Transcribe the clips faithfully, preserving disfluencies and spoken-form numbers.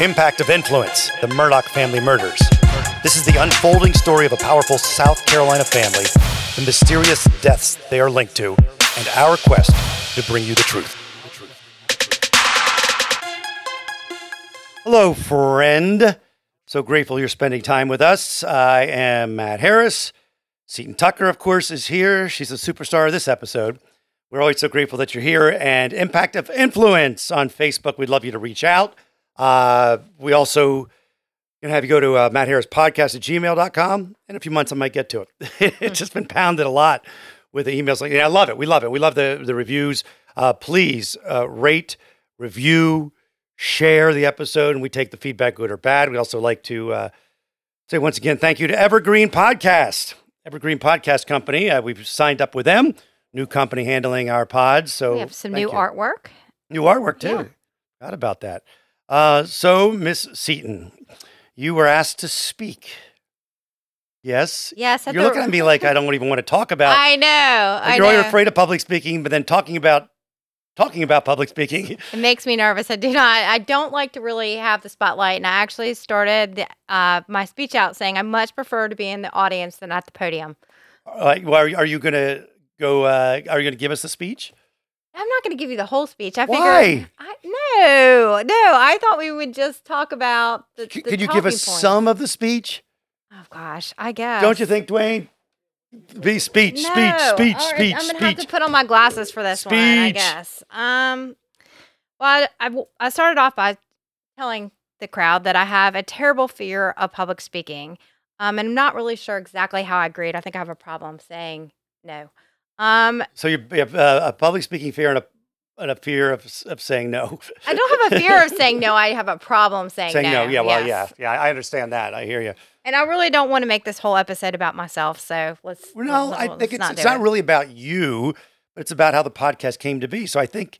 Impact of Influence, the Murdaugh family murders. This is the unfolding story of a powerful South Carolina family, the mysterious deaths they are linked to, and our quest to bring you the truth. Hello, friend. So grateful you're spending time with us. I am Matt Harris. Seton Tucker, of course, is here. She's a superstar of this episode. We're always so grateful that you're here. And Impact of Influence on Facebook. We'd love you to reach out. Uh, we also gonna have you go to uh, MattHarrisPodcast at gmail dot com. In a few months, I might get to it. It's just been pounded a lot with the emails. Like, yeah, I love it. We love it. We love the, the reviews. Uh, please uh, rate, review, share the episode, and we take the feedback, good or bad. We also like to uh, say once again, thank you to Evergreen Podcast. Evergreen Podcast Company. Uh, we've signed up with them. New company handling our pods. So we have some new you. artwork. New artwork, too. Yeah. Forgot about that. Uh, so, Miss Seton, you were asked to speak. Yes? Yes. You're looking at me like I don't even want to talk about. I know. I you're know. Always afraid of public speaking, but then talking about talking about public speaking. It makes me nervous. I do not. I don't like to really have the spotlight, and I actually started the, uh, my speech out saying I much prefer to be in the audience than at the podium. Uh, well, are, are you going to... Go! Uh, are you going to give us the speech? I'm not going to give you the whole speech. I Why? Figured, I, no, no. I thought we would just talk about the. C- the could you give us points. Some of the speech? Oh gosh, I guess. Don't you think, Dwayne? Be speech, no. speech, speech, right, speech. I'm going to have to put on my glasses for this speech. One, I guess. Um. Well, I, I I started off by telling the crowd that I have a terrible fear of public speaking. Um, and I'm not really sure exactly how I agreed. I think I have a problem saying no. Um, so you have uh, a public speaking fear and a, and a fear of of saying no. I don't have a fear of saying no. I have a problem saying, saying no. no. Yeah, well, yes. yeah. Yeah, I understand that. I hear you. And I really don't want to make this whole episode about myself. So let's well, No, let's, I let's think it's not, it's not it. really about you. But it's about how the podcast came to be. So I think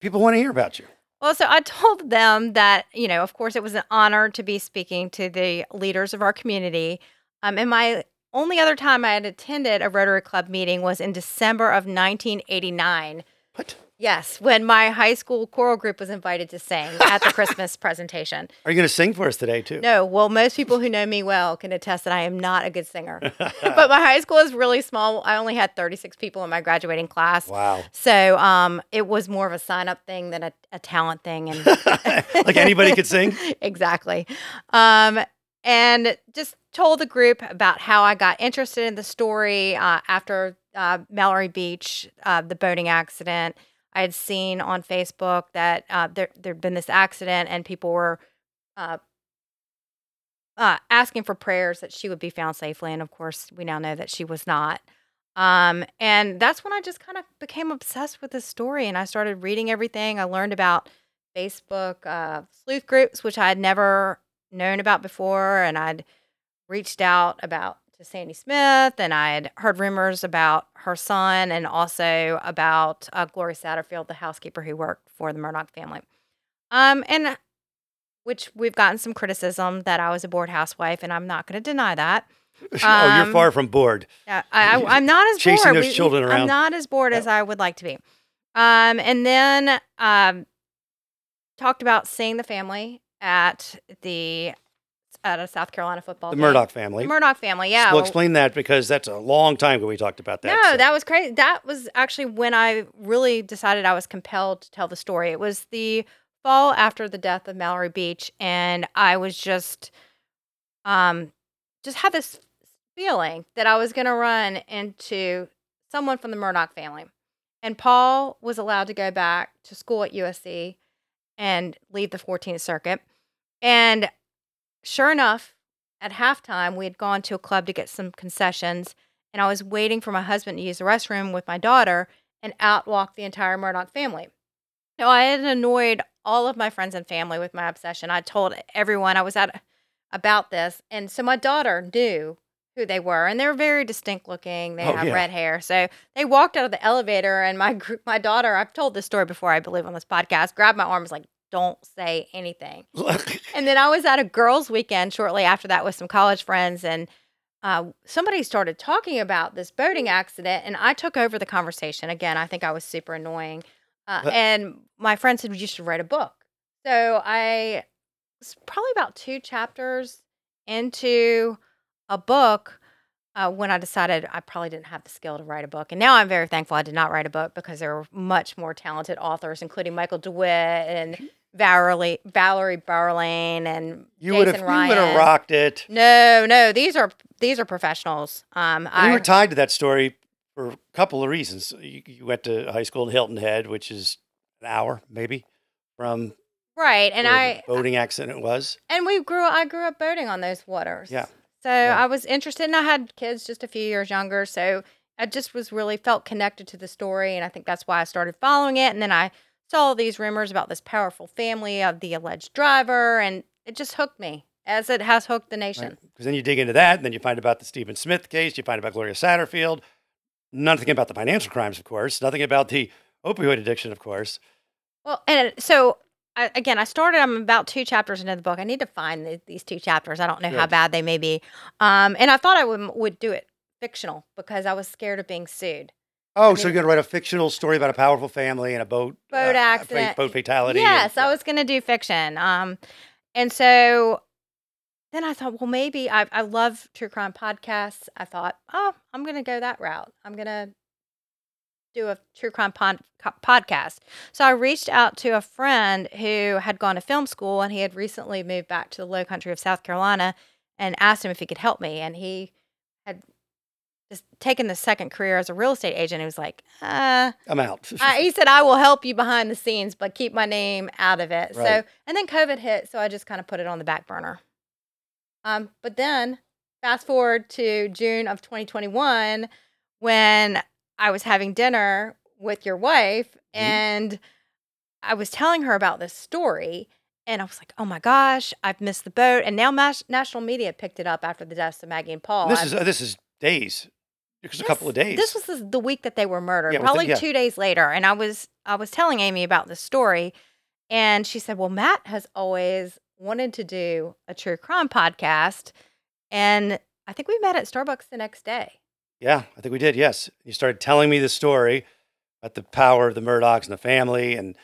people want to hear about you. Well, so I told them that, you know, of course, it was an honor to be speaking to the leaders of our community. Um, and my only other time I had attended a Rotary Club meeting was in December of nineteen eighty-nine. What? Yes, when my high school choral group was invited to sing at the Christmas presentation. Are you going to sing for us today, too? No. Well, most people who know me well can attest that I am not a good singer. But my high school is really small. I only had thirty-six people in my graduating class. Wow. So um, it was more of a sign-up thing than a, a talent thing. And like anybody could sing? Exactly. Um And just told the group about how I got interested in the story uh, after uh, Mallory Beach, uh, the boating accident. I had seen on Facebook that uh, there there'd been this accident and people were uh, uh, asking for prayers that she would be found safely. And, of course, we now know that she was not. Um, and that's when I just kind of became obsessed with this story. And I started reading everything. I learned about Facebook uh, sleuth groups, which I had never known about before, and I'd reached out about to Sandy Smith, and I had heard rumors about her son, and also about uh, Gloria Satterfield, the housekeeper who worked for the Murdaugh family, um, and which we've gotten some criticism that I was a bored housewife, and I'm not going to deny that. Um, oh, you're far from bored. I, I, I'm not as chasing bored. those we, children around. I'm not as bored no. as I would like to be. Um, and then um, talked about seeing the family at the at a South Carolina football the game. The Murdaugh family. The Murdaugh family, yeah. So we'll explain that because that's a long time ago we talked about that. No, so. that was crazy. That was actually when I really decided I was compelled to tell the story. It was the fall after the death of Mallory Beach, and I was just, um, just had this feeling that I was going to run into someone from the Murdaugh family. And Paul was allowed to go back to school at U S C and leave the fourteenth Circuit. And sure enough, at halftime, we had gone to a club to get some concessions, and I was waiting for my husband to use the restroom with my daughter, and out walked the entire Murdaugh family. Now, I had annoyed all of my friends and family with my obsession. I told everyone I was at about this, and so my daughter knew who they were, and they're very distinct looking. They oh, have yeah. red hair. So they walked out of the elevator, and my group, my daughter, I've told this story before, I believe, on this podcast, grabbed my arm, was like, don't say anything. And then I was at a girls' weekend shortly after that with some college friends, and uh, somebody started talking about this boating accident, and I took over the conversation. Again, I think I was super annoying. Uh, and my friend said, you should write a book. So I probably about two chapters into a book uh, when I decided I probably didn't have the skill to write a book. And now I'm very thankful I did not write a book, because there were much more talented authors, including Michael DeWitt and Valerie Valerie Burling and you would have you would have rocked it. No, no, these are these are professionals. Um, I, we were tied to that story for a couple of reasons. You, you went to high school in Hilton Head, which is an hour maybe from right, and I the boating accident was, and we grew. I grew up boating on those waters. Yeah, so yeah. I was interested, and I had kids just a few years younger, so I just was really felt connected to the story, and I think that's why I started following it, and then I. All these rumors about this powerful family of the alleged driver, and it just hooked me, as it has hooked the nation. Because right. Then you dig into that, and then you find about the Stephen Smith case, you find about Gloria Satterfield, nothing about the financial crimes, of course, nothing about the opioid addiction, of course. Well, and so, I, again, I started, I'm about two chapters into the book. I need to find the, these two chapters. I don't know sure. how bad they may be. Um, and I thought I would, would do it fictional, because I was scared of being sued. Oh, I mean, so you're going to write a fictional story about a powerful family and a boat boat uh, accident, boat fatality. Yes, and, I was going to do fiction. Um, and so then I thought, well, maybe I I love true crime podcasts. I thought, oh, I'm going to go that route. I'm going to do a true crime pod, podcast. So I reached out to a friend who had gone to film school, and he had recently moved back to the Lowcountry of South Carolina, and asked him if he could help me. And he had just taking the second career as a real estate agent, he was like, uh, I'm out. I, he said, I will help you behind the scenes, but keep my name out of it. Right. So, and then COVID hit, so I just kind of put it on the back burner. Um, but then fast forward to June of twenty twenty-one, when I was having dinner with your wife, mm-hmm. and I was telling her about this story, and I was like, oh my gosh, I've missed the boat. And now mas- national media picked it up after the deaths of Maggie and Paul. This I've, is uh, this is days. It was this, a couple of days. This was the week that they were murdered, yeah, probably the, yeah. two days later. And I was I was telling Amy about this story, and she said, well, Matt has always wanted to do a true crime podcast, and I think we met at Starbucks the next day. Yeah, I think we did, yes. You started telling me the story about the power of the Murdaughs and the family and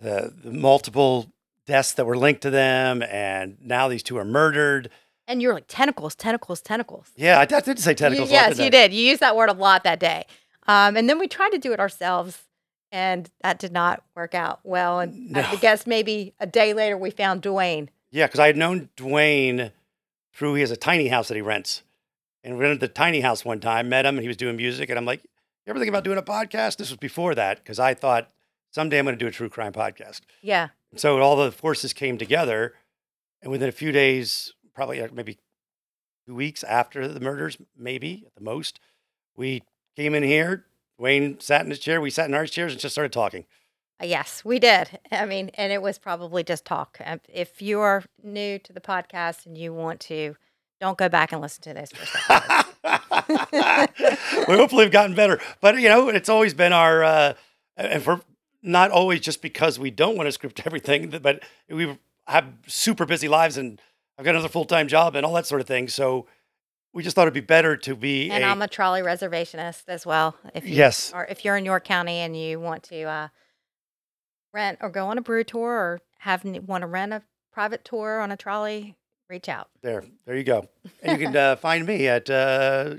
the, the multiple deaths that were linked to them, and now these two are murdered. And you were like, tentacles, tentacles, tentacles. Yeah, I did say tentacles. You, yes, you did. You used that word a lot that day. Um, and then we tried to do it ourselves, and that did not work out well. And no. I guess maybe a day later we found Dwayne. Yeah, because I had known Dwayne through, he has a tiny house that he rents. And we rented the tiny house one time, met him, and he was doing music. And I'm like, you ever think about doing a podcast? This was before that, because I thought, someday I'm going to do a true crime podcast. Yeah. And so all the forces came together, and within a few days... probably like maybe two weeks after the murders, maybe at the most, we came in here, Dwayne sat in his chair, we sat in our chairs and just started talking. Yes, we did. I mean, and it was probably just talk. If you are new to the podcast and you want to, don't go back and listen to this for a second. We hopefully have gotten better, but you know, it's always been our, uh, and for not always just because we don't want to script everything, but we have super busy lives, and I've got another full-time job and all that sort of thing. So we just thought it'd be better to be And a, I'm a trolley reservationist as well. If you, yes. Or if you're in York County and you want to uh, rent or go on a brew tour or have want to rent a private tour on a trolley, reach out. There. There you go. And you can uh, find me at uh,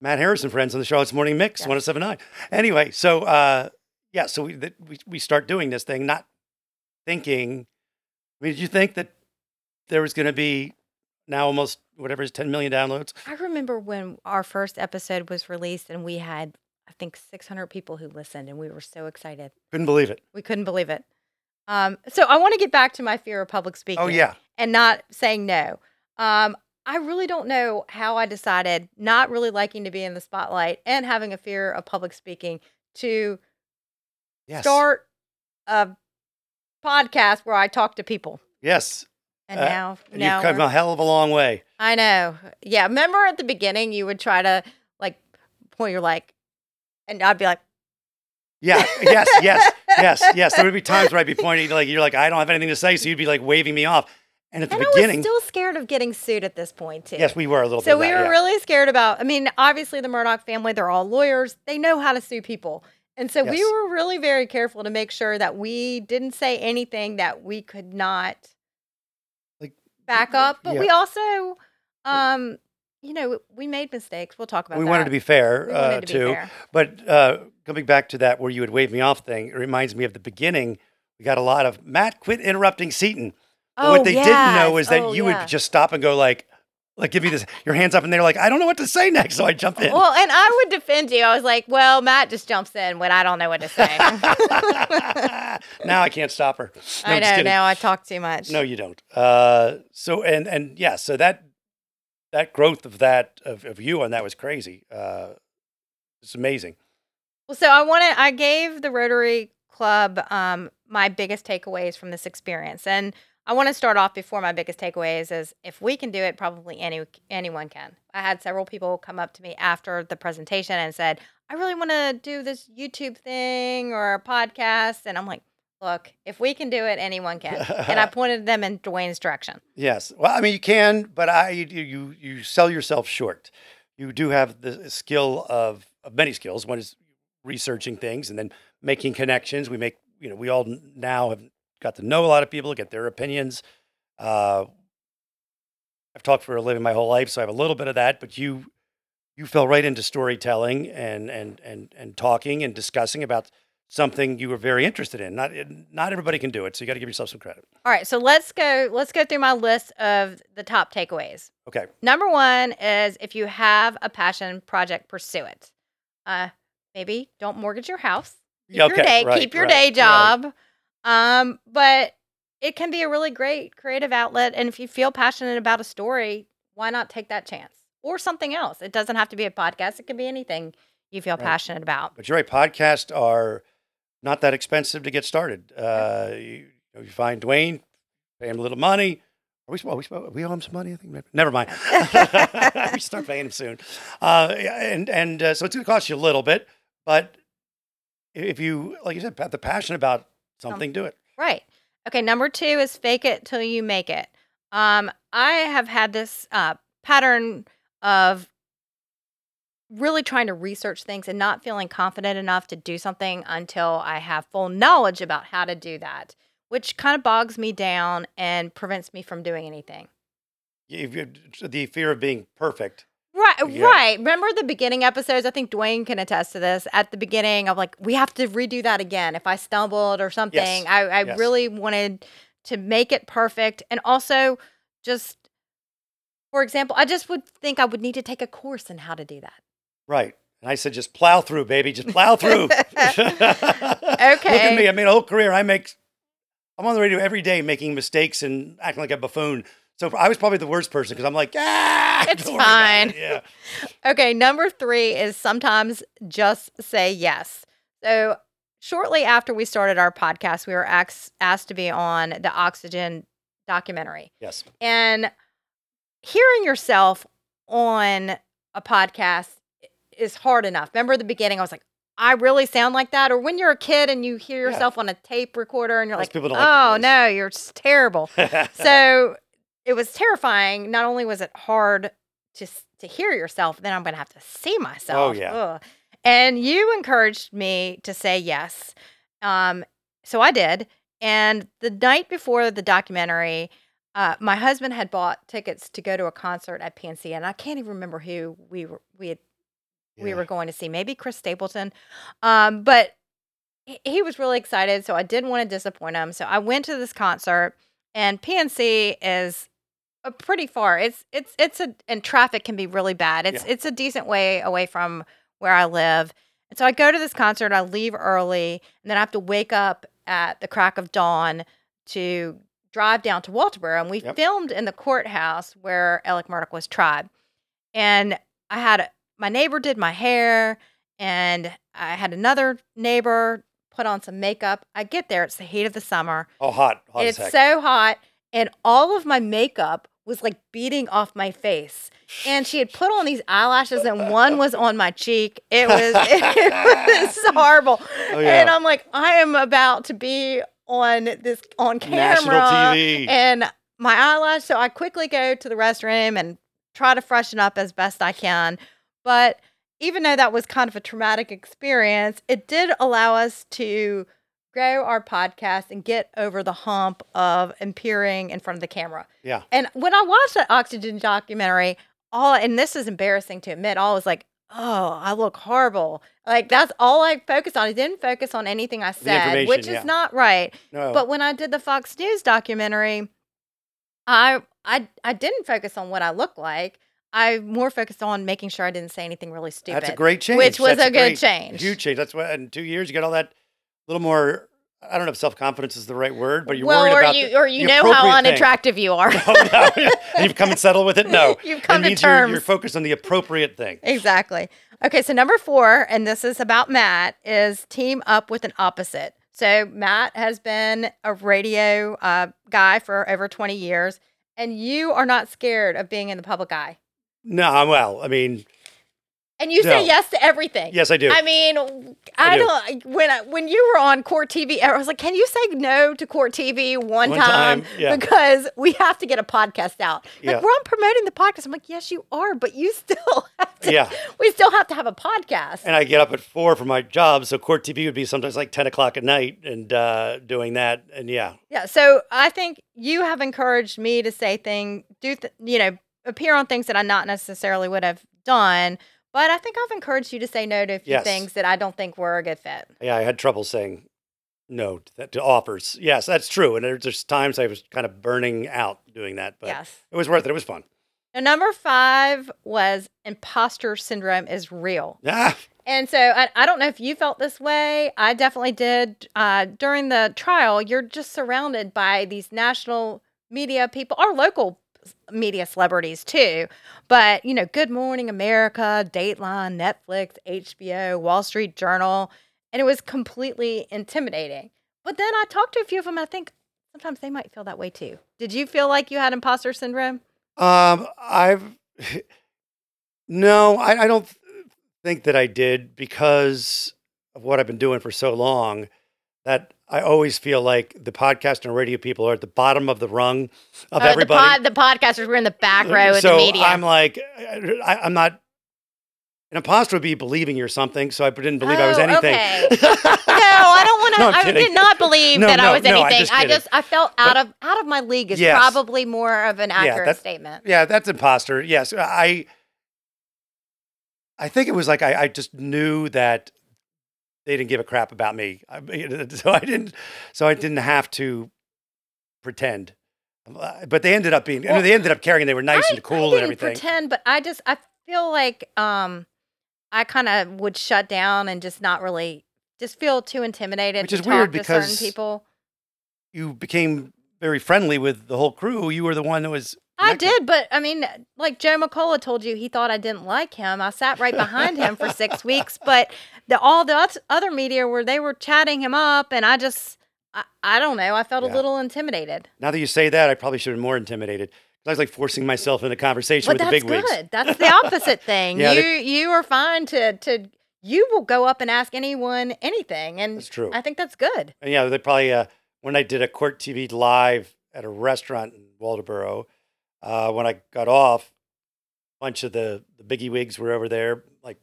Matt Harris and Friends on the Charlotte's Morning Mix, yes. one oh seven point nine. Anyway, so uh, yeah, so we, the, we we start doing this thing, not thinking, I mean, did you think that there was going to be now almost whatever is ten million downloads. I remember when our first episode was released and we had, I think, six hundred people who listened, and we were so excited. Couldn't believe it. We couldn't believe it. Um, so I want to get back to my fear of public speaking. Oh, yeah. And not saying no. Um, I really don't know how I decided not really liking to be in the spotlight and having a fear of public speaking to yes. start a podcast where I talk to people. Yes. And uh, now, and now you've come a hell of a long way. I know. Yeah. Remember at the beginning, you would try to like point your like, and I'd be like, yeah, yes, yes, yes, yes. There would be times where I'd be pointing, like you're like, I don't have anything to say, so you'd be like waving me off. And at the and beginning, I was still scared of getting sued at this point too. Yes, we were a little. So bit we that, were yeah. really scared about. I mean, obviously the Murdaugh family—they're all lawyers. They know how to sue people, and so yes. we were really very careful to make sure that we didn't say anything that we could not. Like back up. But yeah. we also, um, you know, we made mistakes. We'll talk about we that. We wanted to be fair, uh, to too. Be fair. But uh, coming back to that where you would wave me off thing, it reminds me of the beginning. We got a lot of, Matt, quit interrupting Seton. But oh, what they yes. didn't know is that oh, you yeah. would just stop and go like, like give me this, your hands up, and they're like, I don't know what to say next, so I jump in. Well, and I would defend you. I was like, well, Matt just jumps in when I don't know what to say. Now I can't stop her. No, I know, now I talk too much. No, you don't. Uh, so, and, and yeah, so that that growth of that, of, of you on that was crazy. Uh, it's amazing. Well, so I want to, I gave the Rotary Club um, my biggest takeaways from this experience, and I want to start off before my biggest takeaways is if we can do it, probably any anyone can. I had several people come up to me after the presentation and said, I really want to do this YouTube thing or a podcast. And I'm like, look, if we can do it, anyone can. And I pointed them in Dwayne's direction. Yes. Well, I mean, you can, but I you you sell yourself short. You do have the skill of, of many skills. One is researching things and then making connections. We make, you know, we all now have got to know a lot of people, get their opinions. Uh, I've talked for a living my whole life, so I have a little bit of that, but you you fell right into storytelling and and and and talking and discussing about something you were very interested in. Not not everybody can do it, so you got to give yourself some credit. All right, so let's go let's go through my list of the top takeaways. Okay. Number one is if you have a passion project, pursue it. Uh, maybe don't mortgage your house. Keep okay, your day, right, keep your right, day job. Right. Um, but it can be a really great creative outlet. And if you feel passionate about a story, why not take that chance or something else? It doesn't have to be a podcast. It can be anything you feel right. passionate about. But you're right. Podcasts are not that expensive to get started. Uh, you, you find Dwayne, pay him a little money. Are we, are we, are we owe him some money? I think never mind. We start paying him soon. Uh, and, and, uh, so it's going to cost you a little bit, but if you, like you said, have the passion about something, do it. Right. Okay, number two is fake it till you make it. Um, I have had this uh, pattern of really trying to research things and not feeling confident enough to do something until I have full knowledge about how to do that, which kind of bogs me down and prevents me from doing anything. The fear of being perfect. Right, yeah. right. Remember the beginning episodes? I think Dwayne can attest to this. At the beginning, I'm like, we have to redo that again. If I stumbled or something, yes. I, I yes. really wanted to make it perfect. And also just, for example, I just would think I would need to take a course in how to do that. Right. And I said, just plow through, baby. Just plow through. Okay. Look at me. I made a whole career. I make, I'm on the radio every day making mistakes and acting like a buffoon. So I was probably the worst person because I'm like, ah, it's fine. It. Yeah. Okay. Number three is sometimes just say yes. So shortly after we started our podcast, we were asked, asked to be on the Oxygen documentary. Yes. And hearing yourself on a podcast is hard enough. Remember the beginning, I was like, I really sound like that? Or when you're a kid and you hear yourself yeah. on a tape recorder and you're Most like, oh, like no, you're terrible. So it was terrifying. Not only was it hard to to hear yourself, then I'm going to have to see myself. Oh, yeah. Ugh. And you encouraged me to say yes. Um, so I did. And the night before the documentary, uh, my husband had bought tickets to go to a concert at P N C, and I can't even remember who we were we had, yeah. we were going to see. Maybe Chris Stapleton. Um, but he, he was really excited, so I didn't want to disappoint him. So I went to this concert, and P N C is pretty far. It's it's it's a and traffic can be really bad. It's yeah. it's a decent way away from where I live. And so I go to this concert, I leave early, and then I have to wake up at the crack of dawn to drive down to Walterboro. And we yep. filmed in the courthouse where Alex Murdaugh was tried. And I had a, my neighbor did my hair, and I had another neighbor put on some makeup. I get there, it's the heat of the summer. Oh, hot, hot as heck. It's so hot, and all of my makeup was like beating off my face. And she had put on these eyelashes and one was on my cheek. It was, it was horrible. Oh, yeah. And I'm like, I am about to be on this, on camera. National T V. And my eyelash. So I quickly go to the restroom and try to freshen up as best I can. But even though that was kind of a traumatic experience, it did allow us to grow our podcast and get over the hump of appearing in front of the camera. Yeah. And when I watched that Oxygen documentary, all, and this is embarrassing to admit, all was like, oh, I look horrible. Like, that's all I focused on. I didn't focus on anything I said, which is yeah. not right. No. But when I did the Fox News documentary, I, I, I didn't focus on what I looked like. I more focused on making sure I didn't say anything really stupid. That's a great change. Which was That's a, a great, good change. Huge change. That's what, in two years, you got all that little more, I don't know if self-confidence is the right word, but you're well, worried or about you, the, or you know how unattractive thing. You are. no, no, yeah. And you've come and settled with it? No. You've come it to terms. You're, you're focused on the appropriate thing. Exactly. Okay, so number four, and this is about Matt, is team up with an opposite. So Matt has been a radio uh, guy for over twenty years, and you are not scared of being in the public eye. No, well, I mean, and you no. say yes to everything. Yes, I do. I mean, I, I do. don't. When I, when you were on Court T V, I was like, "Can you say no to Court T V one, one time? time. Yeah. Because we have to get a podcast out." Yeah. Like, we're on promoting the podcast. I'm like, "Yes, you are, but you still have to, yeah. we still have to have a podcast." And I get up at four for my job, so Court T V would be sometimes like ten o'clock at night, and uh, doing that, and yeah, yeah. So I think you have encouraged me to say thing, do th- you know. appear on things that I not necessarily would have done, but I think I've encouraged you to say no to a few yes. things that I don't think were a good fit. Yeah, I had trouble saying no to, that, to offers. Yes, that's true. And there's just times I was kind of burning out doing that, but yes. it was worth it. It was fun. And number five was imposter syndrome is real. Ah. And so I, I don't know if you felt this way. I definitely did. Uh, during the trial, you're just surrounded by these national media people or local media celebrities too, but you know, Good Morning America, Dateline, Netflix, H B O, Wall Street Journal, and it was completely intimidating. But then I talked to a few of them. I think sometimes they might feel that way too. Did you feel like you had imposter syndrome? Um, I've no, I, I don't think that I did because of what I've been doing for so long. That I always feel like the podcast and radio people are at the bottom of the rung of oh, everybody. The, pod, the podcasters were in the back row of so the media. So I'm like, I, I'm not, an imposter would be believing you're something, so I didn't believe oh, I was anything. Okay. no, I don't want to, no, I did not believe no, that no, I was no, anything. I just, I just, I felt out but, of out of my league is yes. probably more of an accurate yeah, statement. Yeah, that's imposter. Yes, I, I think it was like I, I just knew that they didn't give a crap about me, so I didn't. So I didn't have to pretend. But they ended up being. Well, I mean, they ended up caring. They were nice I, and cool I didn't and everything. Pretend, but I just I feel like um, I kind of would shut down and just not really just feel too intimidated. Which is to weird talk because to certain people. You became very friendly with the whole crew. You were the one that was. Connected. I did, but I mean, like Joe McCullough told you, he thought I didn't like him. I sat right behind him for six weeks, but the, all the other media were, they were chatting him up, and I just, I, I don't know, I felt yeah. a little intimidated. Now that you say that, I probably should have been more intimidated. I was like forcing myself into conversation but with the big wigs. That's good. That's the opposite thing. yeah, you you are fine to, to, you will go up and ask anyone anything, and that's true. I think that's good. And yeah, they probably, uh, when I did a Court T V live at a restaurant in Walterboro, Uh, when I got off, a bunch of the, the biggie wigs were over there, like,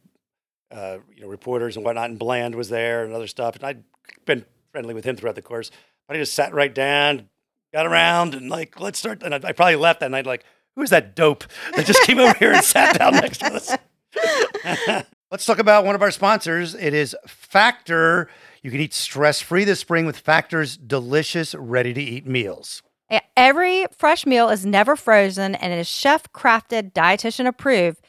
uh, you know, reporters and whatnot, and Bland was there and other stuff. And I'd been friendly with him throughout the course. But I just sat right down, got around, and like, let's start. And I, I probably left that night like, who's that dope that just came over here and sat down next to us? Let's talk about one of our sponsors. It is Factor. You can eat stress-free this spring with Factor's delicious, ready-to-eat meals. Every fresh meal is never frozen and it is chef-crafted, dietitian-approved,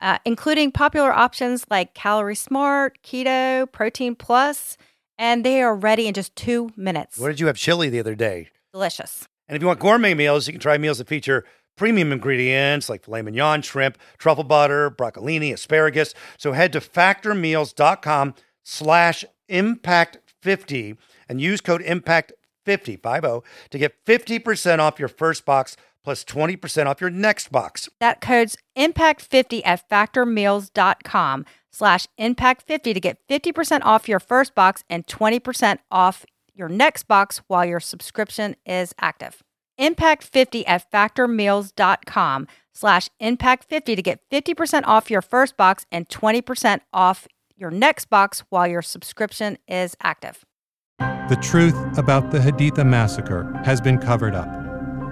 uh, including popular options like Calorie Smart, Keto, Protein Plus, and they are ready in just two minutes. Where did you have chili the other day? Delicious. And if you want gourmet meals, you can try meals that feature premium ingredients like filet mignon, shrimp, truffle butter, broccolini, asparagus. So head to factormeals.com slash impact50 and use code impact fifty fifty, five oh, to get fifty percent off your first box plus twenty percent off your next box. That code's impact fifty at factormeals.com slash impact fifty to get fifty percent off your first box and twenty percent off your next box while your subscription is active. impact fifty at factormeals.com slash impact fifty to get fifty percent off your first box and twenty percent off your next box while your subscription is active. The truth about the Haditha massacre has been covered up,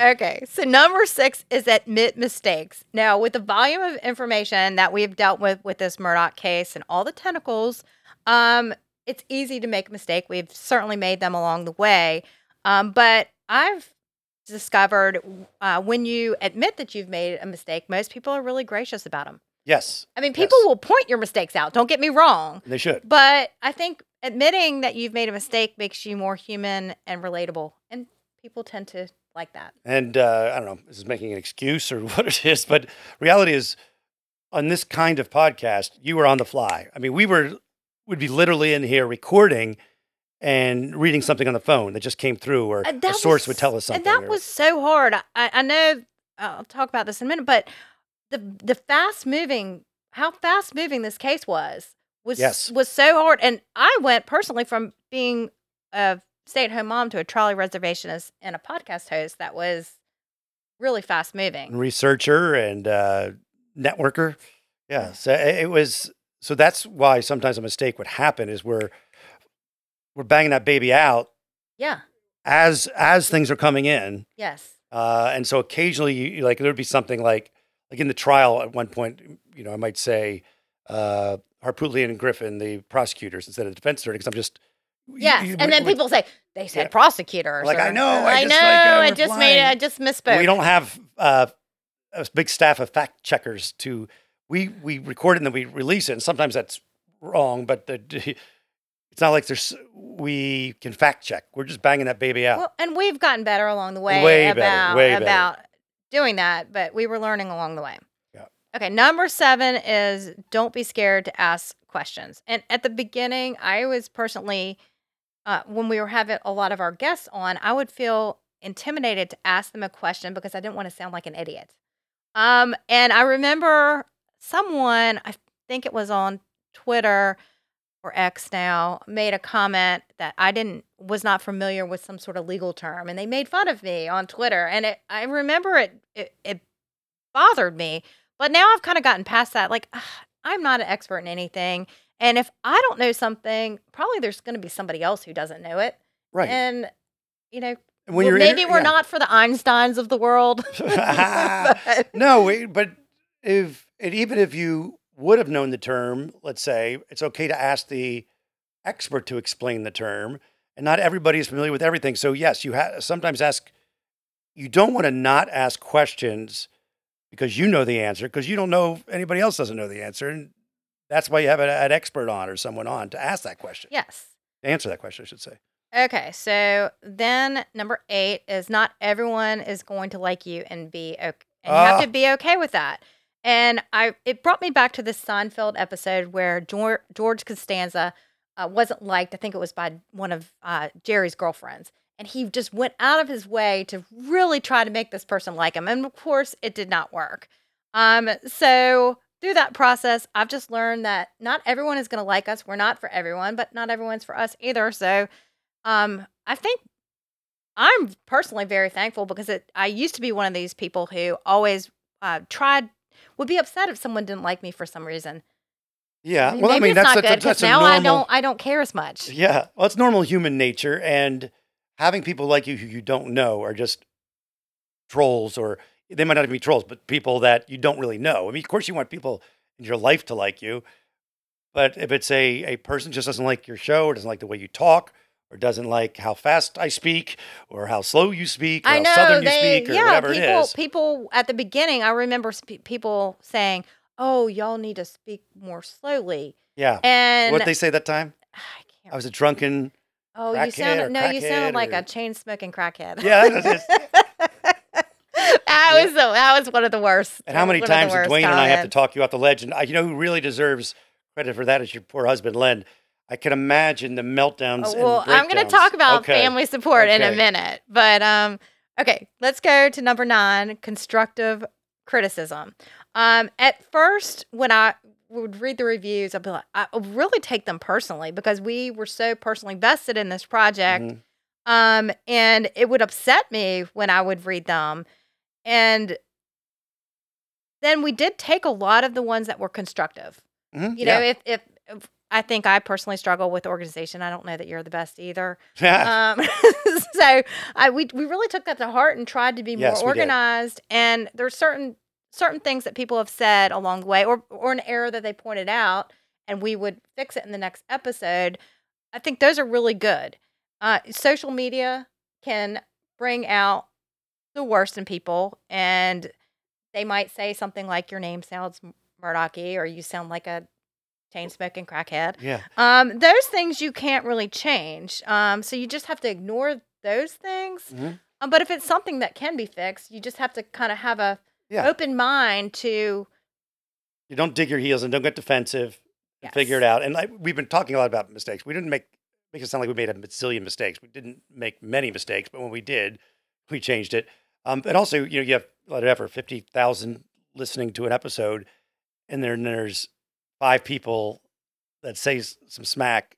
Okay, so number six is admit mistakes. Now, with the volume of information that we've dealt with with this Murdaugh case and all the tentacles, um, it's easy to make a mistake. We've certainly made them along the way. Um, but I've discovered uh, when you admit that you've made a mistake, most people are really gracious about them. Yes. I mean, people yes. will point your mistakes out. Don't get me wrong. They should. But I think admitting that you've made a mistake makes you more human and relatable. And people tend to like that. And uh, I don't know, this is making an excuse or what it is, but reality is on this kind of podcast, you were on the fly. I mean, we were, would be literally in here recording and reading something on the phone that just came through or the source would tell us something. And that or, was so hard. I, I know I'll talk about this in a minute, but the the fast moving, how fast moving this case was, was, yes. was so hard. And I went personally from being a stay-at-home mom to a trolley reservationist and a podcast host that was really fast-moving. Researcher and uh, networker. Yeah, so it was. So that's why sometimes a mistake would happen is we're we're banging that baby out. Yeah. As as things are coming in. Yes. Uh, and so occasionally, you, like there would be something like like in the trial at one point. You know, I might say uh, Harpootlian and Griffin, the prosecutors, instead of the defense attorney, because I'm just. Yes, you, you, and then we, people say, they said yeah. prosecutor. Like, or, I know, I, I just, know, like, uh, I just made it, I just misspoke. We don't have uh, a big staff of fact checkers to, we, we record it and then we release it, and sometimes that's wrong, but the, it's not like there's, we can fact check. We're just banging that baby out. Well, and we've gotten better along the way, way about, better, way about better. doing that, but we were learning along the way. Yeah. Okay, number seven is don't be scared to ask questions. And at the beginning, I was personally... Uh, when we were having a lot of our guests on, I would feel intimidated to ask them a question because I didn't want to sound like an idiot. Um, and I remember someone, I think it was on Twitter or X now, made a comment that I didn't was not familiar with some sort of legal term, and they made fun of me on Twitter. And it, I remember it, it it bothered me, but now I've kind of gotten past that. Like, ugh, I'm not an expert in anything. And if I don't know something, probably there's going to be somebody else who doesn't know it. Right. And, you know, when well, you're maybe inter- we're yeah. not for the Einsteins of the world. but. No, we, but if and even if you would have known the term, let's say, it's okay to ask the expert to explain the term. And not everybody is familiar with everything. So, yes, you ha- sometimes ask, you don't want to not ask questions because you know the answer, because you don't know, anybody else doesn't know the answer. And that's why you have an expert on or someone on to ask that question. Yes. To answer that question, I should say. Okay. So then number eight is not everyone is going to like you and be okay. And uh. you have to be okay with that. And I, it brought me back to this Seinfeld episode where George, George Costanza uh, wasn't liked. I think it was by one of uh, Jerry's girlfriends. And he just went out of his way to really try to make this person like him. And of course it did not work. Um, so... Through that process, I've just learned that not everyone is going to like us. We're not for everyone, but not everyone's for us either. So um, I think I'm personally very thankful because it, I used to be one of these people who always uh, tried, would be upset if someone didn't like me for some reason. Yeah. I mean, well, maybe I mean, that's not a, good because now normal, I, don't, I don't care as much. Yeah. Well, it's normal human nature. And having people like you who you don't know are just trolls or... They might not even be trolls, but people that you don't really know. I mean, of course you want people in your life to like you, but if it's a, a person just doesn't like your show or doesn't like the way you talk or doesn't like how fast I speak or how slow you speak or I how know, southern they, you speak or yeah, whatever people, it is. People at the beginning, I remember sp- people saying, oh, y'all need to speak more slowly. Yeah. And what did they say that time? I can't I was a drunken Oh, you sounded, no, you sounded like or, a chain-smoking crackhead. Yeah, that was just... That was the, that was one of the worst. And how many times did Dwayne comment. and I have to talk you off the ledge? And I, you know who really deserves credit for that is your poor husband, Len. I can imagine the meltdowns oh, well, and breakdowns. I'm going to talk about okay. family support okay. in a minute. But, um, okay, let's go to number nine, constructive criticism. Um, at first, when I would read the reviews, I'd be like, I really take them personally because we were so personally vested in this project. Mm-hmm. Um, and it would upset me when I would read them. And then we did take a lot of the ones that were constructive. Mm-hmm. You know, yeah. if, if, if I think I personally struggle with organization. I don't know that you're the best either. um, so I, we, we really took that to heart and tried to be yes, more organized. And there's certain, certain things that people have said along the way or, or an error that they pointed out and we would fix it in the next episode. I think those are really good. Uh, social media can bring out the worst in people, and they might say something like, your name sounds Murdaugh-y, or you sound like a chain-smoking crackhead. Yeah. Um, those things you can't really change, um, so you just have to ignore those things. Mm-hmm. Um, but if it's something that can be fixed, you just have to kind of have a yeah. open mind to... You don't dig your heels and don't get defensive and yes. figure it out. And like, we've been talking a lot about mistakes. We didn't make... Make it sound like we made a bazillion mistakes. We didn't make many mistakes, but when we did, we changed it. Um, and also, you know, you have a lot of effort, fifty thousand listening to an episode, and then there's five people that say some smack.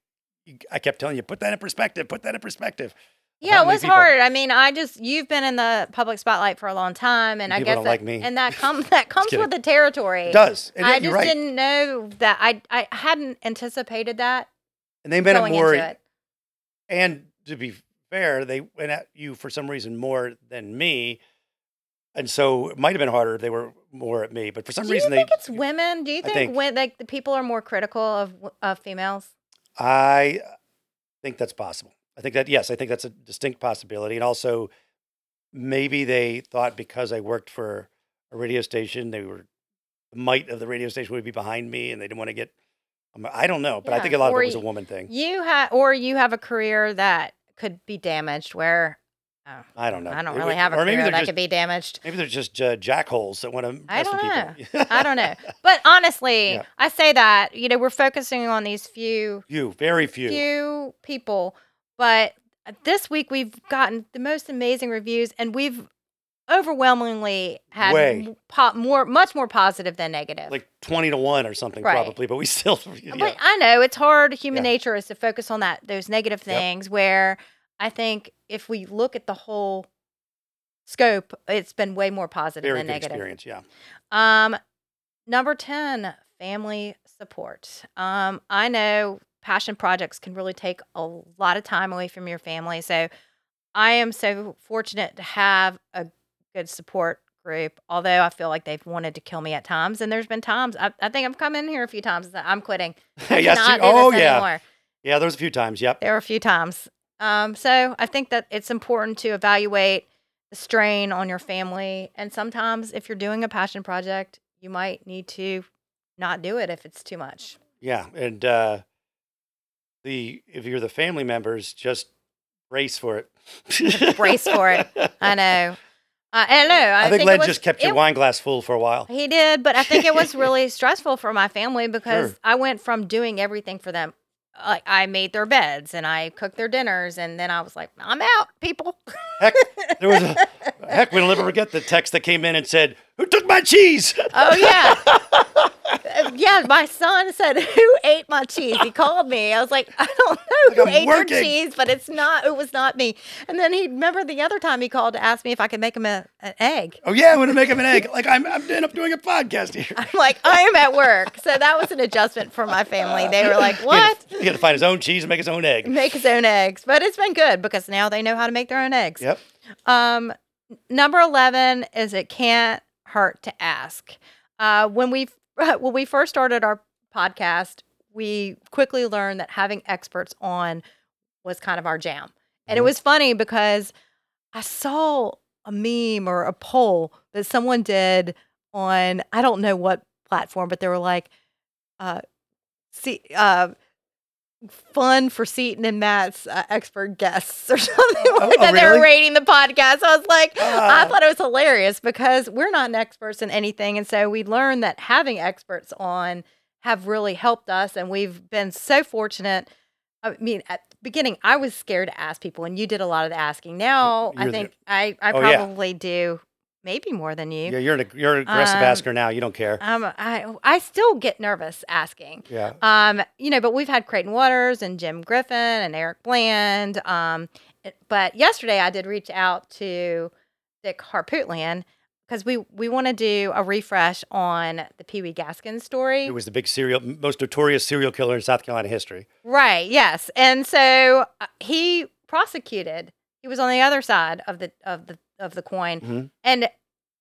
I kept telling you, put that in perspective, put that in perspective. Yeah, it was people. hard. I mean, I just, you've been in the public spotlight for a long time, and, and I guess that, like me. And that comes that comes with the territory. It does. It, I just you're right. didn't know that. I I hadn't anticipated that. And they made it more, it. and to be fair, they went at you for some reason more than me, and so it might have been harder if they were more at me. But for some Do reason, they. Do you think it's women? Do you think, think when, like the people are more critical of of females? I think that's possible. I think that yes, I think that's a distinct possibility, and also maybe they thought because I worked for a radio station, they were the might of the radio station would be behind me, and they didn't want to get. I don't know, but yeah. I think a lot or of it was a woman thing. You have, or you have a career that could be damaged. Where oh, I don't know, I don't really have a or career that just, could be damaged. Maybe they're just uh, jackholes that want to. I don't with know. I don't know. But honestly, yeah. I say that you know we're focusing on these few, few, very few, few people. But this week we've gotten the most amazing reviews, and we've overwhelmingly had Way. Po- more, much more positive than negative. Like twenty to one or something right. probably, but we still... Yeah. But I know, it's hard. Human yeah. nature is to focus on that those negative things yep. where I think if we look at the whole scope, it's been way more positive Very than negative. Very good experience, yeah. Um, number ten, family support. Um, I know passion projects can really take a lot of time away from your family, so I am so fortunate to have a good support group, although I feel like they've wanted to kill me at times, and there's been times I, I think I've come in here a few times that I'm quitting. I yes, cannot do oh this yeah, anymore. yeah. There was a few times. Yep, there were a few times. Um, so I think that it's important to evaluate the strain on your family, and sometimes if you're doing a passion project, you might need to not do it if it's too much. Yeah, and uh, the if you're the family members, just brace for it. Just brace for it. I know. Uh, I don't know. I, I think, think Len was, just kept your it, wine glass full for a while. He did, but I think it was really stressful for my family because sure. I went from doing everything for them. Like I made their beds and I cooked their dinners, and then I was like, "I'm out, people." Heck, there was a, heck we'll never forget the text that came in and said, "Who took my cheese?" Oh yeah, yeah. My son said, "Who ate my cheese?" He called me. I was like, "I don't know who like ate working. your cheese, but it's not. It was not me." And then he remembered the other time he called to ask me if I could make him a, an egg. Oh yeah, I want to make him an egg. Like I'm, I'm ended up doing a podcast here. I'm like, I am at work, so that was an adjustment for my family. They were like, "What?" Yeah. He had to find his own cheese and make his own egg. Make his own eggs. But it's been good because now they know how to make their own eggs. Yep. Um, number eleven is it can't hurt to ask. Uh, when we when we first started our podcast, we quickly learned that having experts on was kind of our jam. And mm-hmm. it was funny because I saw a meme or a poll that someone did on, I don't know what platform, but they were like, uh, see... Uh, fun for Seton and Matt's uh, expert guests or something like oh, that. Oh, really? They were rating the podcast. I was like, uh, I thought it was hilarious because we're not experts in anything. And so we learned that having experts on have really helped us. And we've been so fortunate. I mean, at the beginning, I was scared to ask people, and you did a lot of the asking. Now, you're I think the, I, I oh, probably yeah. do maybe more than you. Yeah, you're an, you're an aggressive um, asker now. You don't care. Um, I I still get nervous asking. Yeah. Um, you know, but we've had Creighton Waters and Jim Griffin and Eric Bland. Um, but yesterday I did reach out to Dick Harpootlian, because we, we want to do a refresh on the Pee Wee Gaskins story. It was the big serial, most notorious serial killer in South Carolina history. Right, yes. And so he prosecuted. He was on the other side of the of the, of the coin. Mm-hmm. And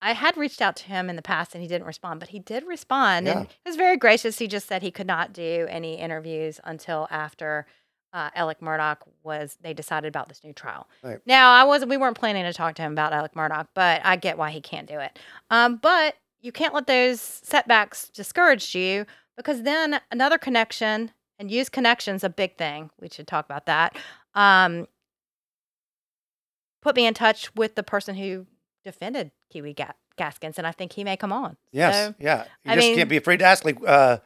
I had reached out to him in the past, and he didn't respond. But he did respond, yeah. and he was very gracious. He just said he could not do any interviews until after uh, Alex Murdaugh was, they decided about this new trial. Right. Now I wasn't, we weren't planning to talk to him about Alex Murdaugh, but I get why he can't do it. Um, but you can't let those setbacks discourage you, because then another connection, and use connections, a big thing. We should talk about that. Um, put me in touch with the person who defended Kiwi Ga- Gaskins. And I think he may come on. Yes. So, yeah. You I just mean, can't be afraid to ask. Like, uh,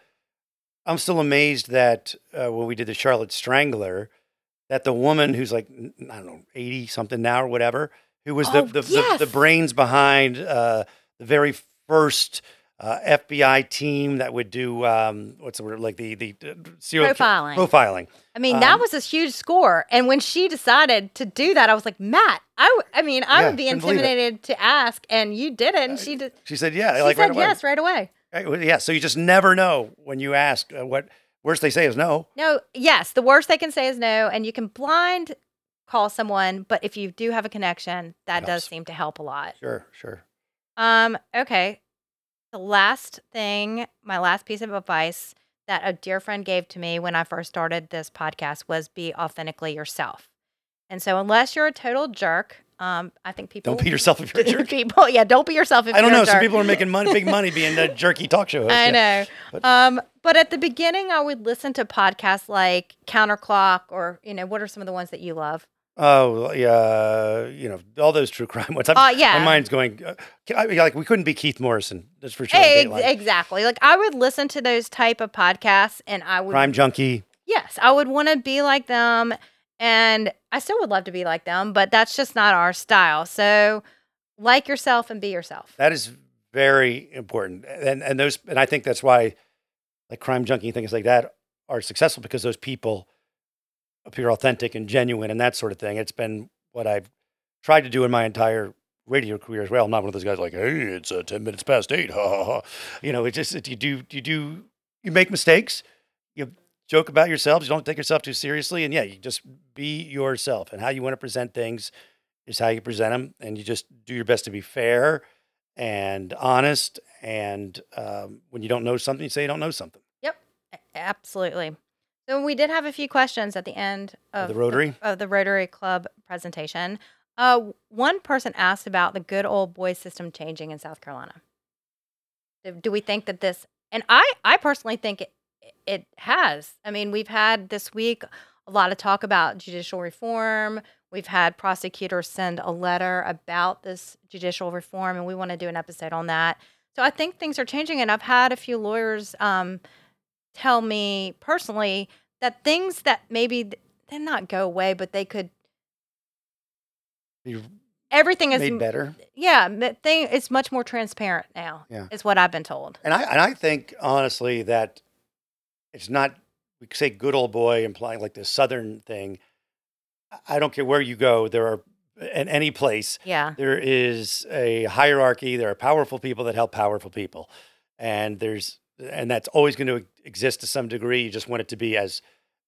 I'm still amazed that uh, when we did the Charlotte Strangler, that the woman who's like, I don't know, eighty something now or whatever, who was oh, the, the, yes. the the brains behind uh, the very first uh, F B I team that would do, um, what's the word, like the, the uh, serial profiling. profiling. I mean, um, that was a huge score. And when she decided to do that, I was like, Matt, I, w- I mean, I yeah, would be intimidated to ask, and you did it. And uh, she did. She said, yeah. She like, said right yes right away. Yeah, so you just never know when you ask. Uh, what worst they say is no. No, yes, the worst they can say is no, and you can blind call someone, but if you do have a connection, that does seem to help a lot. Sure, sure. Um, okay. The last thing, my last piece of advice that a dear friend gave to me when I first started this podcast was be authentically yourself. And so unless you're a total jerk, Um, I think people don't be yourself if you're a jerk. People, yeah, don't be yourself if you're a jerk. I don't know. Some people are making money, big money being the jerky talk show host. I yeah. know. But, um, but at the beginning, I would listen to podcasts like Counterclock, or you know, what are some of the ones that you love? Oh yeah, uh, you know, all those true crime ones. I'm, uh, yeah, my mind's going. Uh, I mean, like we couldn't be Keith Morrison. That's for sure. Ex- exactly. Like I would listen to those type of podcasts, and I would Crime Junkie. Yes, I would want to be like them. And I still would love to be like them, but that's just not our style. So like yourself and be yourself. That is very important. And and those and I think that's why like Crime Junkie and things like that are successful, because those people appear authentic and genuine and that sort of thing. It's been what I've tried to do in my entire radio career as well. I'm not one of those guys like, hey, it's uh, ten minutes past eight. Ha, ha, ha. You know, it just it, you do you do you make mistakes. You joke about yourselves. You don't take yourself too seriously. And yeah, you just be yourself, and how you want to present things is how you present them. And you just do your best to be fair and honest. And um, when you don't know something, you say you don't know something. Yep. Absolutely. So we did have a few questions at the end of, of the Rotary the, of the Rotary Club presentation. Uh, one person asked about the good old boy system changing in South Carolina. Do, do we think that this, and I, I personally think it, It has. I mean, we've had this week a lot of talk about judicial reform. We've had prosecutors send a letter about this judicial reform, and we want to do an episode on that. So I think things are changing, and I've had a few lawyers um, tell me personally that things that maybe they not go away, but they could. You've everything is made better. Yeah, thing it's much more transparent now. Yeah. Is what I've been told. And I and I think honestly that. It's not, we say good old boy, implying like the Southern thing. I don't care where you go. There are, in any place, yeah. there is a hierarchy. There are powerful people that help powerful people. And there's, and that's always going to exist to some degree. You just want it to be as,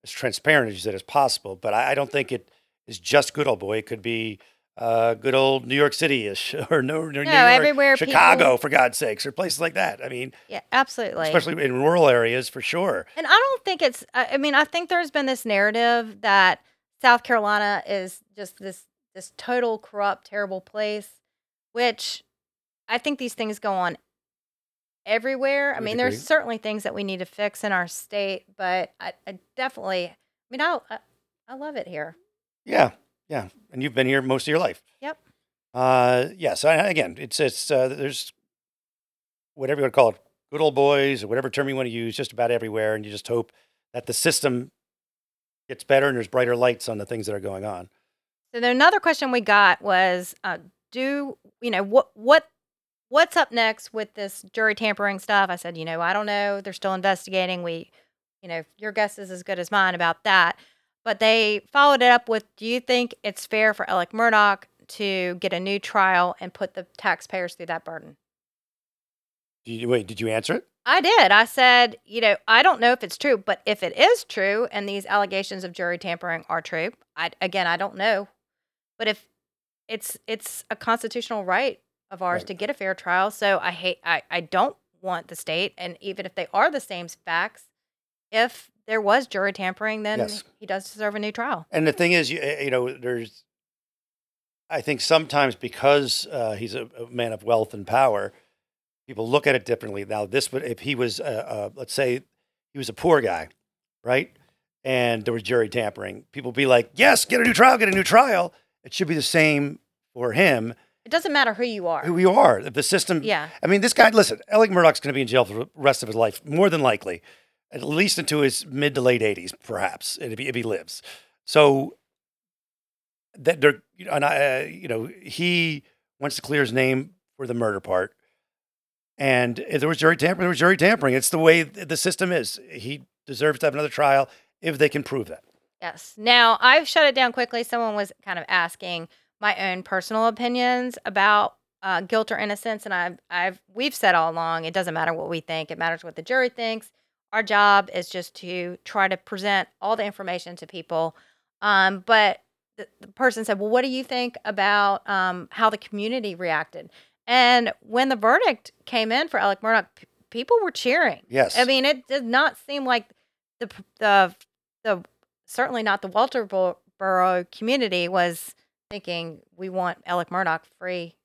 as transparent as you said as possible. But I, I don't think it is just good old boy. It could be uh, good old New York City-ish or no, New no, York, everywhere Chicago, people... for God's sakes, or places like that. I mean, yeah, absolutely. Especially in rural areas, for sure. And I don't think it's, I mean, I think there's been this narrative that South Carolina is just this, this total corrupt, terrible place, which I think these things go on everywhere. I mean, there's certainly things that we need to fix in our state, but I, I definitely, I mean, I, I, I love it here. Yeah. Yeah, and you've been here most of your life. Yep. Uh, yeah, so again, it's, it's uh, there's whatever you want to call it, good old boys or whatever term you want to use, just about everywhere. And you just hope that the system gets better and there's brighter lights on the things that are going on. So then another question we got was, uh, do, you know, what, what, what's up next with this jury tampering stuff? I said, you know, I don't know. They're still investigating. We, you know, your guess is as good as mine about that. But they followed it up with, do you think it's fair for Alex Murdaugh to get a new trial and put the taxpayers through that burden? Did you, wait, did you answer it? I did. I said, you know, I don't know if it's true, but if it is true and these allegations of jury tampering are true, I, again, I don't know. But if it's it's a constitutional right of ours right. to get a fair trial, so I hate I, I don't want the state, and even if they are the same facts, if there was jury tampering, then yes. he does deserve a new trial. And the thing is, you, you know, there's, I think sometimes because uh, he's a, a man of wealth and power, people look at it differently. Now, this would, if he was, uh, uh, let's say he was a poor guy, right? And there was jury tampering, people would be like, yes, get a new trial, get a new trial. It should be the same for him. It doesn't matter who you are. Who you are. If the system, yeah. I mean, this guy, listen, Alex Murdaugh's going to be in jail for the rest of his life, more than likely. At least into his mid to late eighties, perhaps, if he, if he lives. So that there, and I, uh, you know, he wants to clear his name for the murder part. And if there was jury tampering, there was jury tampering. It's the way the system is. He deserves to have another trial if they can prove that. Yes. Now I've shut it down quickly. Someone was kind of asking my own personal opinions about uh, guilt or innocence, and I've, I've, we've said all along it doesn't matter what we think. It matters what the jury thinks. Our job is just to try to present all the information to people. Um, but the, the person said, well, what do you think about um, how the community reacted? And when the verdict came in for Alex Murdaugh, p- people were cheering. Yes. I mean, it did not seem like the, the, the certainly not the Walterboro community was thinking we want Alex Murdaugh free.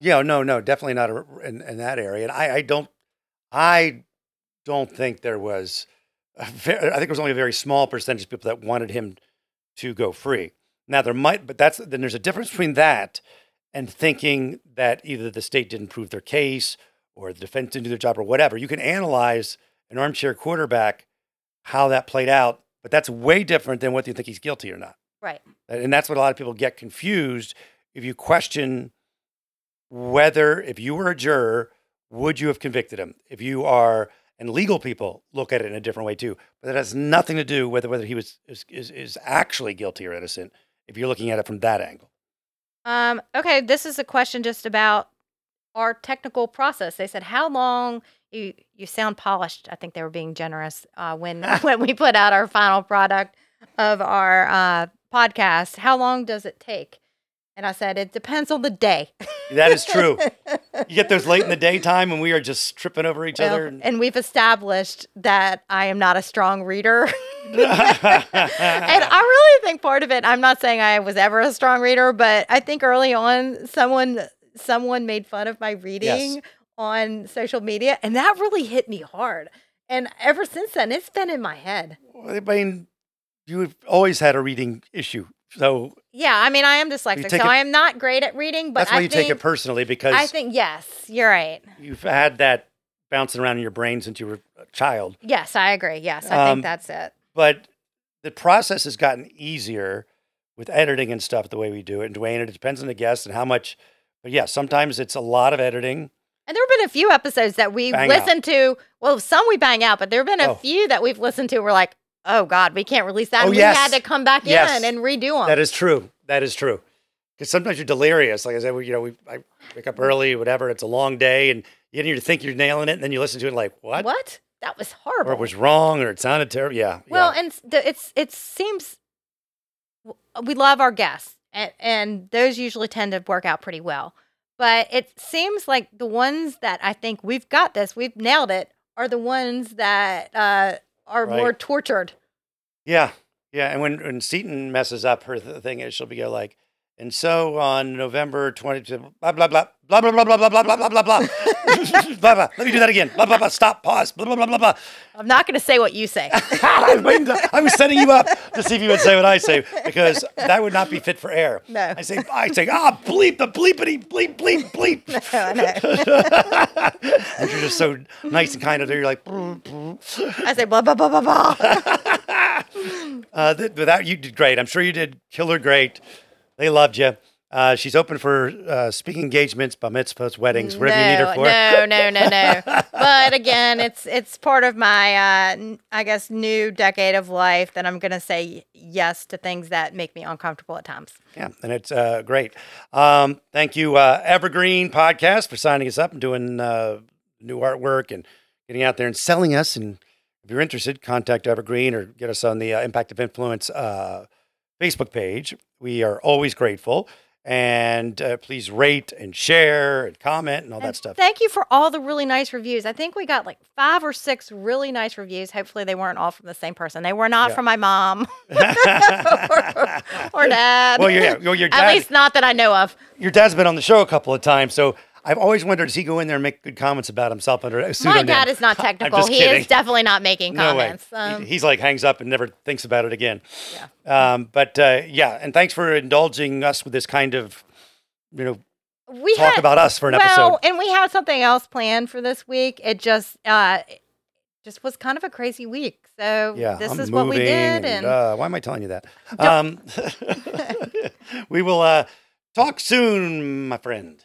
Yeah, no, no, definitely not a, in, in that area. And I, I don't, I don't think there was, a very, I think it was only a very small percentage of people that wanted him to go free. Now there might, but that's, then there's a difference between that and thinking that either the state didn't prove their case or the defense didn't do their job or whatever. You can analyze an armchair quarterback, how that played out, but that's way different than whether you think he's guilty or not. Right. And that's what a lot of people get confused. If you question whether, if you were a juror, would you have convicted him? If you are... And legal people look at it in a different way too, but that has nothing to do with whether whether he was is, is is actually guilty or innocent. If you're looking at it from that angle. Um. Okay. This is a question just about our technical process. They said, "How long you you sound polished?" I think they were being generous uh, when when we put out our final product of our uh, podcast. How long does it take? And I said, it depends on the day. That is true. You get those late in the daytime and we are just tripping over each well, other. And-, and we've established that I am not a strong reader. And I really think part of it, I'm not saying I was ever a strong reader, but I think early on someone someone made fun of my reading yes. on social media. And that really hit me hard. And ever since then, it's been in my head. I mean, you've always had a reading issue. So yeah, I mean, I am dyslexic, so it, I am not great at reading. But that's why I you think, take it personally because I think yes, you're right. You've had that bouncing around in your brain since you were a child. Yes, I agree. Yes, I um, think that's it. But the process has gotten easier with editing and stuff the way we do it. And Dwayne, it depends on the guest and how much. But yeah, sometimes it's a lot of editing. And there have been a few episodes that we listened to. Well, some we bang out, but there have been a oh. few that we've listened to. We're like. Oh, God, we can't release that. Oh, and yes. We had to come back yes. in and redo them. That is true. That is true. Because sometimes you're delirious. Like I said, we, you know, we, I wake up early, whatever. It's a long day, and you didn't even think you're nailing it, and then you listen to it like, what? What? That was horrible. Or it was wrong, or it sounded terrible. Yeah. Well, yeah. and the, it's it seems we love our guests, and, and those usually tend to work out pretty well. But it seems like the ones that I think we've got this, we've nailed it, are the ones that uh, are right. more tortured. Yeah. Yeah. And when, when Seton messes up her th- thing, is she'll be like, And so on November twentieth, blah, blah, blah, blah, blah, blah, blah, blah, blah, blah, blah, blah, blah, blah, let me do that again. Blah, blah, blah, stop, pause, blah, blah, blah, blah, blah. I'm not going to say what you say. I was waiting to, I was setting you up to see if you would say what I say, because that would not be fit for air. No. I say, I say, ah, oh, bleep, the bleepity, bleep, bleep, bleep. No, I know. And you're just so nice and kind of there. You're like, brr, brr. I say, blah, blah, blah, blah, blah. uh, th- without you did great. I'm sure you did killer great. They loved you. Uh, she's open for uh, speaking engagements, bar mitzvahs, weddings, wherever no, you need her for. No, no, no, no. But again, it's it's part of my, uh, I guess, new decade of life that I'm going to say yes to things that make me uncomfortable at times. Yeah, and it's uh, great. Um, thank you, uh, Evergreen Podcast, for signing us up and doing uh, new artwork and getting out there and selling us. And if you're interested, contact Evergreen or get us on the uh, Impact of Influence uh Facebook page. We are always grateful. And uh, please rate and share and comment and all and that stuff. Thank you for all the really nice reviews. I think we got like five or six really nice reviews. Hopefully they weren't all from the same person. They were not yeah. from my mom or, or dad. Well, yeah, well, your dad. At least not that I know of. Your dad's been on the show a couple of times, so I've always wondered, does he go in there and make good comments about himself under a pseudonym? My dad is not technical. He kidding. Is definitely not making comments. No way. Um, he, he's like hangs up and never thinks about it again. Yeah. Um, but uh, yeah, and thanks for indulging us with this kind of, you know, we talk had, about us for an well, episode. Well, and we had something else planned for this week. It just uh, it just was kind of a crazy week. So yeah, this I'm is what we did. And, and uh, why am I telling you that? Um, we will uh, talk soon, my friend.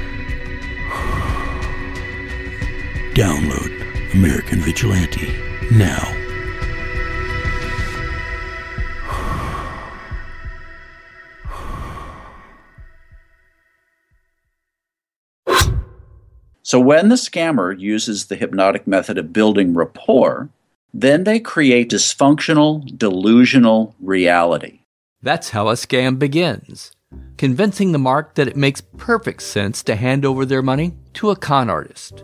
Download American Vigilante now. So when the scammer uses the hypnotic method of building rapport, then they create dysfunctional, delusional reality. That's how a scam begins, convincing the mark that it makes perfect sense to hand over their money to a con artist.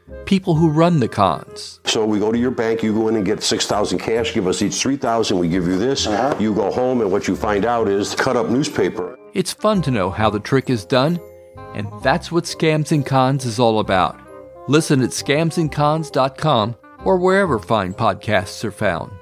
people who run the cons. So we go to your bank, you go in and get six thousand cash, give us each three thousand, we give you this, uh-huh. You go home, and what you find out is cut up newspaper. It's fun to know how the trick is done, and that's what Scams and Cons is all about. Listen at scams and cons dot com or wherever fine podcasts are found.